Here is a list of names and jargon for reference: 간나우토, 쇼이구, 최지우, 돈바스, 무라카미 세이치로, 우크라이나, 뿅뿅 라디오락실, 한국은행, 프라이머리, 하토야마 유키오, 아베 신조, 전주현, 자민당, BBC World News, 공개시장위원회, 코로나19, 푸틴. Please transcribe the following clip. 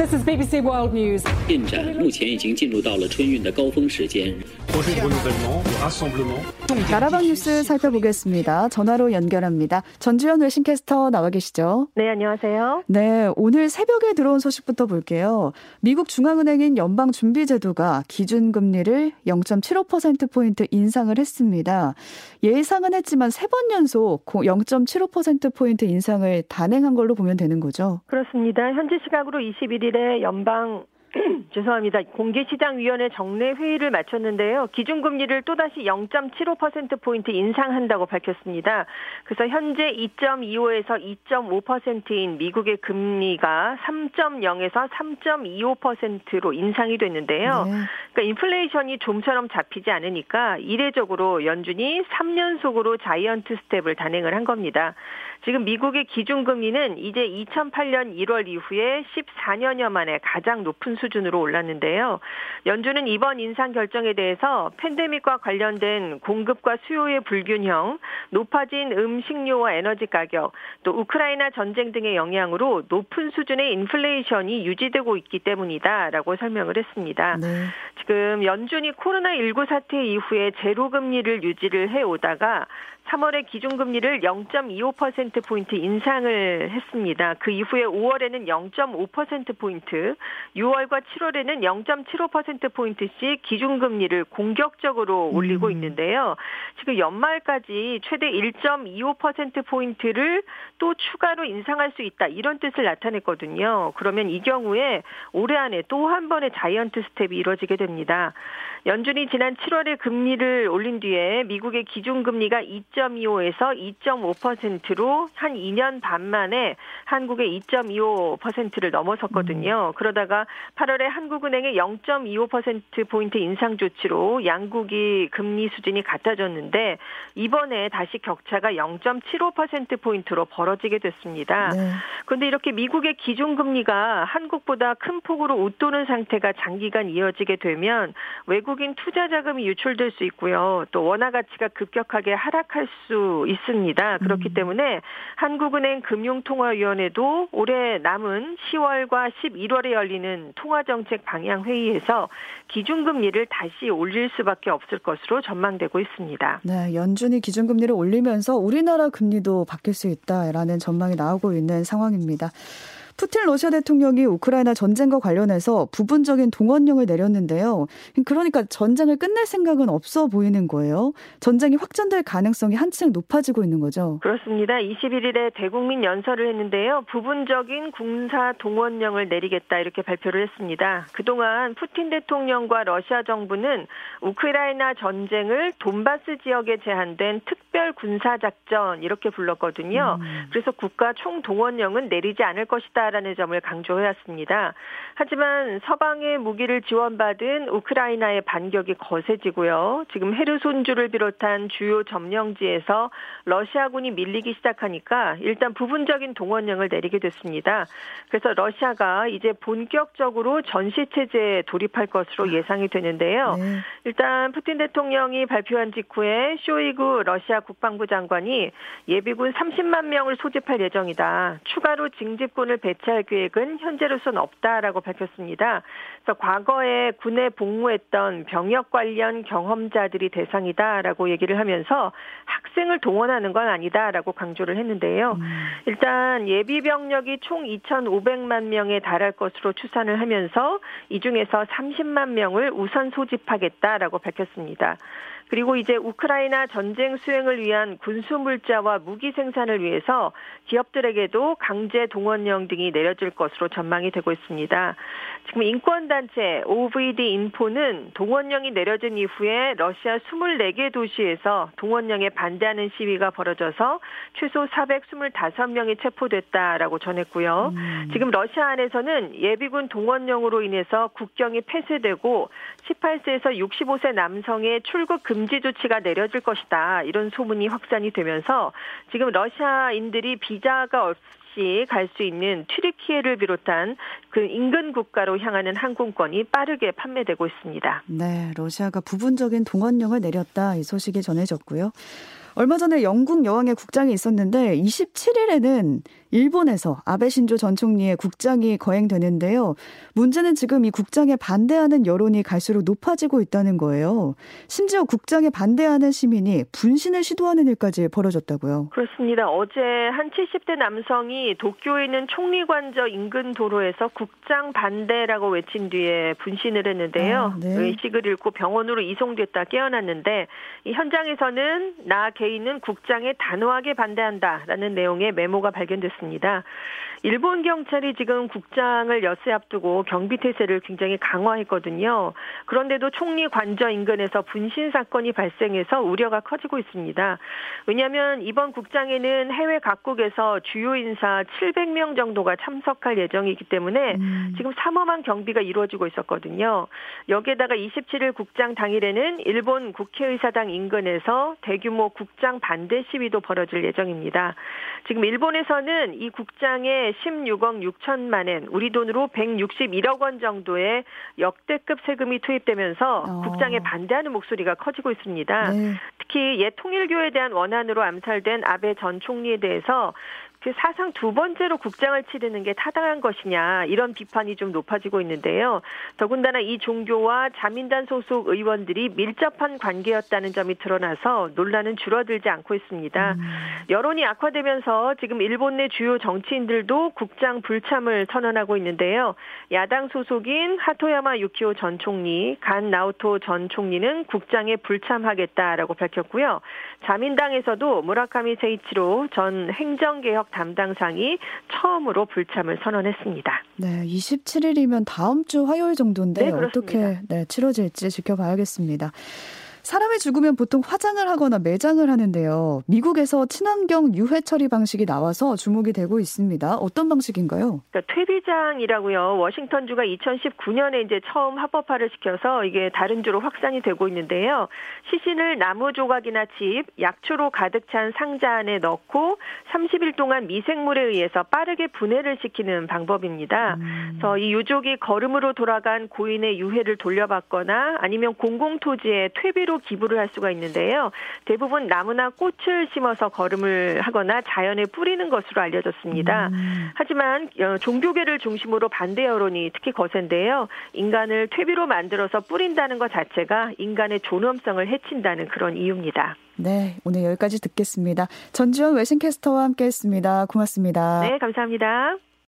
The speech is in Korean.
This is BBC World News. 进展目前已经进入到了春运的高峰时间。나라방 뉴스 살펴보겠습니다. 전화로 연결합니다. 전주현 외신캐스터 나와 계시죠? 네, 안녕하세요. 네, 오늘 새벽에 들어온 소식부터 볼게요. 미국 중앙은행인 연방준비제도가 기준금리를 0.75%포인트 인상을 했습니다. 예상은 했지만 세 번 연속 0.75%포인트 인상을 단행한 걸로 보면 되는 거죠? 그렇습니다. 현지 시각으로 21일에 연방 죄송합니다. 공개시장위원회 정례 회의를 마쳤는데요. 기준금리를 또다시 0.75%포인트 인상한다고 밝혔습니다. 그래서 현재 2.25에서 2.5%인 미국의 금리가 3.0에서 3.25%로 인상이 됐는데요. 네. 그러니까 인플레이션이 좀처럼 잡히지 않으니까 이례적으로 연준이 3연속으로 자이언트 스텝을 단행을 한 겁니다. 지금 미국의 기준금리는 이제 2008년 1월 이후에 14년여 만에 가장 높은 수준으로 올랐는데요. 연준은 이번 인상 결정에 대해서 팬데믹과 관련된 공급과 수요의 불균형, 높아진 음식료와 에너지 가격, 또 우크라이나 전쟁 등의 영향으로 높은 수준의 인플레이션이 유지되고 있기 때문이다라고 설명을 했습니다. 네. 지금 연준이 코로나19 사태 이후에 제로금리를 유지를 해오다가 3월에 기준금리를 0.25%포인트 인상을 했습니다. 그 이후에 5월에는 0.5%포인트, 6월과 7월에는 0.75%포인트씩 기준금리를 공격적으로 올리고 있는데요. 지금 연말까지 최대 1.25%포인트를 또 추가로 인상할 수 있다, 이런 뜻을 나타냈거든요. 그러면 이 경우에 올해 안에 또 한 번의 자이언트 스텝이 이루어지게 됩니다. 연준이 지난 7월에 금리를 올린 뒤에 미국의 기준금리가 2.25에서 2.5%로 한 2년 반 만에 한국의 2.25%를 넘어섰거든요. 그러다가 8월에 한국은행의 0.25%포인트 인상 조치로 양국이 금리 수준이 같아졌는데 이번에 다시 격차가 0.75%포인트로 벌어지게 됐습니다. 그런데 이렇게 미국의 기준금리가 한국보다 큰 폭으로 웃도는 상태가 장기간 이어지게 되면 외국인 투자 자금이 유출될 수 있고요. 또 원화 가치가 급격하게 하락할 수 있습니다. 그렇기 때문에 한국은행 금융통화위원회도 올해 남은 10월과 11월에 열리는 통화정책 방향회의에서 기준금리를 다시 올릴 수밖에 없을 것으로 전망되고 있습니다. 네, 연준이 기준금리를 올리면서 우리나라 금리도 바뀔 수 있다라는 전망이 나오고 있는 상황입니다. 푸틴 러시아 대통령이 우크라이나 전쟁과 관련해서 부분적인 동원령을 내렸는데요. 그러니까 전쟁을 끝낼 생각은 없어 보이는 거예요. 전쟁이 확전될 가능성이 한층 높아지고 있는 거죠. 그렇습니다. 21일에 대국민 연설을 했는데요. 부분적인 군사 동원령을 내리겠다, 이렇게 발표를 했습니다. 그동안 푸틴 대통령과 러시아 정부는 우크라이나 전쟁을 돈바스 지역에 제한된 특별 군사작전, 이렇게 불렀거든요. 그래서 국가 총동원령은 내리지 않을 것이다 라는 점을 강조해왔습니다. 하지만 서방의 무기를 지원받은 우크라이나의 반격이 거세지고요. 지금 헤르손주를 비롯한 주요 점령지에서 러시아군이 밀리기 시작하니까 일단 부분적인 동원령을 내리게 됐습니다. 그래서 러시아가 이제 본격적으로 전시체제에 돌입할 것으로 예상이 되는데요. 일단 푸틴 대통령이 발표한 직후에 쇼이구 러시아 국방부 장관이 예비군 30만 명을 소집할 예정이다. 추가로 징집군을 배치할 계획은 현재로선 없다라고 밝혔습니다. 그래서 과거에 군에 복무했던 병역 관련 경험자들이 대상이다라고 얘기를 하면서 학생을 동원하는 건 아니다라고 강조를 했는데요. 일단 예비 병력이 총 2,500만 명에 달할 것으로 추산을 하면서 이 중에서 30만 명을 우선 소집하겠다라고 밝혔습니다. 그리고 이제 우크라이나 전쟁 수행을 위한 군수물자와 무기 생산을 위해서 기업들에게도 강제 동원령 등이 내려질 것으로 전망이 되고 있습니다. 지금 인권단체 OVD인포는 동원령이 내려진 이후에 러시아 24개 도시에서 동원령에 반대하는 시위가 벌어져서 최소 425명이 체포됐다라고 전했고요. 지금 러시아 안에서는 예비군 동원령으로 인해서 국경이 폐쇄되고 18세에서 65세 남성의 출국 금지 조치가 내려질 것이다, 이런 소문이 확산이 되면서 지금 러시아인들이 비자가 없이 갈 수 있는 튀르키예를 비롯한 그 인근 국가로 향하는 항공권이 빠르게 판매되고 있습니다. 네, 러시아가 부분적인 동원령을 내렸다, 이 소식이 전해졌고요. 얼마 전에 영국 여왕의 국장이 있었는데 27일에는 일본에서 아베 신조 전 총리의 국장이 거행되는데요. 문제는 지금 이 국장에 반대하는 여론이 갈수록 높아지고 있다는 거예요. 심지어 국장에 반대하는 시민이 분신을 시도하는 일까지 벌어졌다고요. 그렇습니다. 어제 한 70대 남성이 도쿄에 있는 총리관저 인근 도로에서 국장 반대라고 외친 뒤에 분신을 했는데요. 의식을 잃고 병원으로 이송됐다 깨어났는데 이 현장에서는 나 개인은 국장에 단호하게 반대한다라는 내용의 메모가 발견됐습니다. 일본 경찰이 지금 국장을 엿새 앞두고 경비태세를 굉장히 강화했거든요. 그런데도 총리 관저 인근에서 분신 사건이 발생해서 우려가 커지고 있습니다. 왜냐하면 이번 국장에는 해외 각국에서 주요 인사 700명 정도가 참석할 예정이기 때문에 지금 삼엄한 경비가 이루어지고 있었거든요. 여기에다가 27일 국장 당일에는 일본 국회의사당 인근에서 대규모 국장 반대 시위도 벌어질 예정입니다. 지금 일본에서는 이 국장의 16억 6천만 엔, 우리 돈으로 161억 원 정도의 역대급 세금이 투입되면서 국장에 반대하는 목소리가 커지고 있습니다. 네. 특히 옛 통일교에 대한 원한으로 암살된 아베 전 총리에 대해서 그 사상 두 번째로 국장을 치르는 게 타당한 것이냐 이런 비판이 좀 높아지고 있는데요. 더군다나 이 종교와 자민단 소속 의원들이 밀접한 관계였다는 점이 드러나서 논란은 줄어들지 않고 있습니다. 여론이 악화되면서 지금 일본 내 주요 정치인들도 국장 불참을 선언하고 있는데요. 야당 소속인 하토야마 유키오 전 총리, 간나우토 전 총리는 국장에 불참하겠다라고 밝혔고요. 자민당에서도 무라카미 세이치로 전 행정개혁 담당상이 처음으로 불참을 선언했습니다. 네, 27일이면 다음 주 화요일 정도인데 네, 어떻게 치러질지 지켜봐야겠습니다. 사람이 죽으면 보통 화장을 하거나 매장을 하는데요. 미국에서 친환경 유해 처리 방식이 나와서 주목이 되고 있습니다. 어떤 방식인가요? 그러니까 퇴비장이라고요. 워싱턴주가 2019년에 이제 처음 합법화를 시켜서 이게 다른 주로 확산이 되고 있는데요. 시신을 나무 조각이나 칩, 약초로 가득 찬 상자 안에 넣고 30일 동안 미생물에 의해서 빠르게 분해를 시키는 방법입니다. 그래서 이 유족이 걸음으로 돌아간 고인의 유해를 돌려받거나 아니면 공공토지에 퇴비로 기부를 할 수가 있는데요. 대부분 나무나 꽃을 심어서 거름을 하거나 자연에 뿌리는 것으로 알려졌습니다. 하지만 종교계를 중심으로 반대 여론이 특히 거센데요. 인간을 퇴비로 만들어서 뿌린다는 것 자체가 인간의 존엄성을 해친다는 그런 이유입니다. 네, 오늘 여기까지 듣겠습니다. 전주현 외신캐스터와 함께했습니다. 고맙습니다. 네, 감사합니다.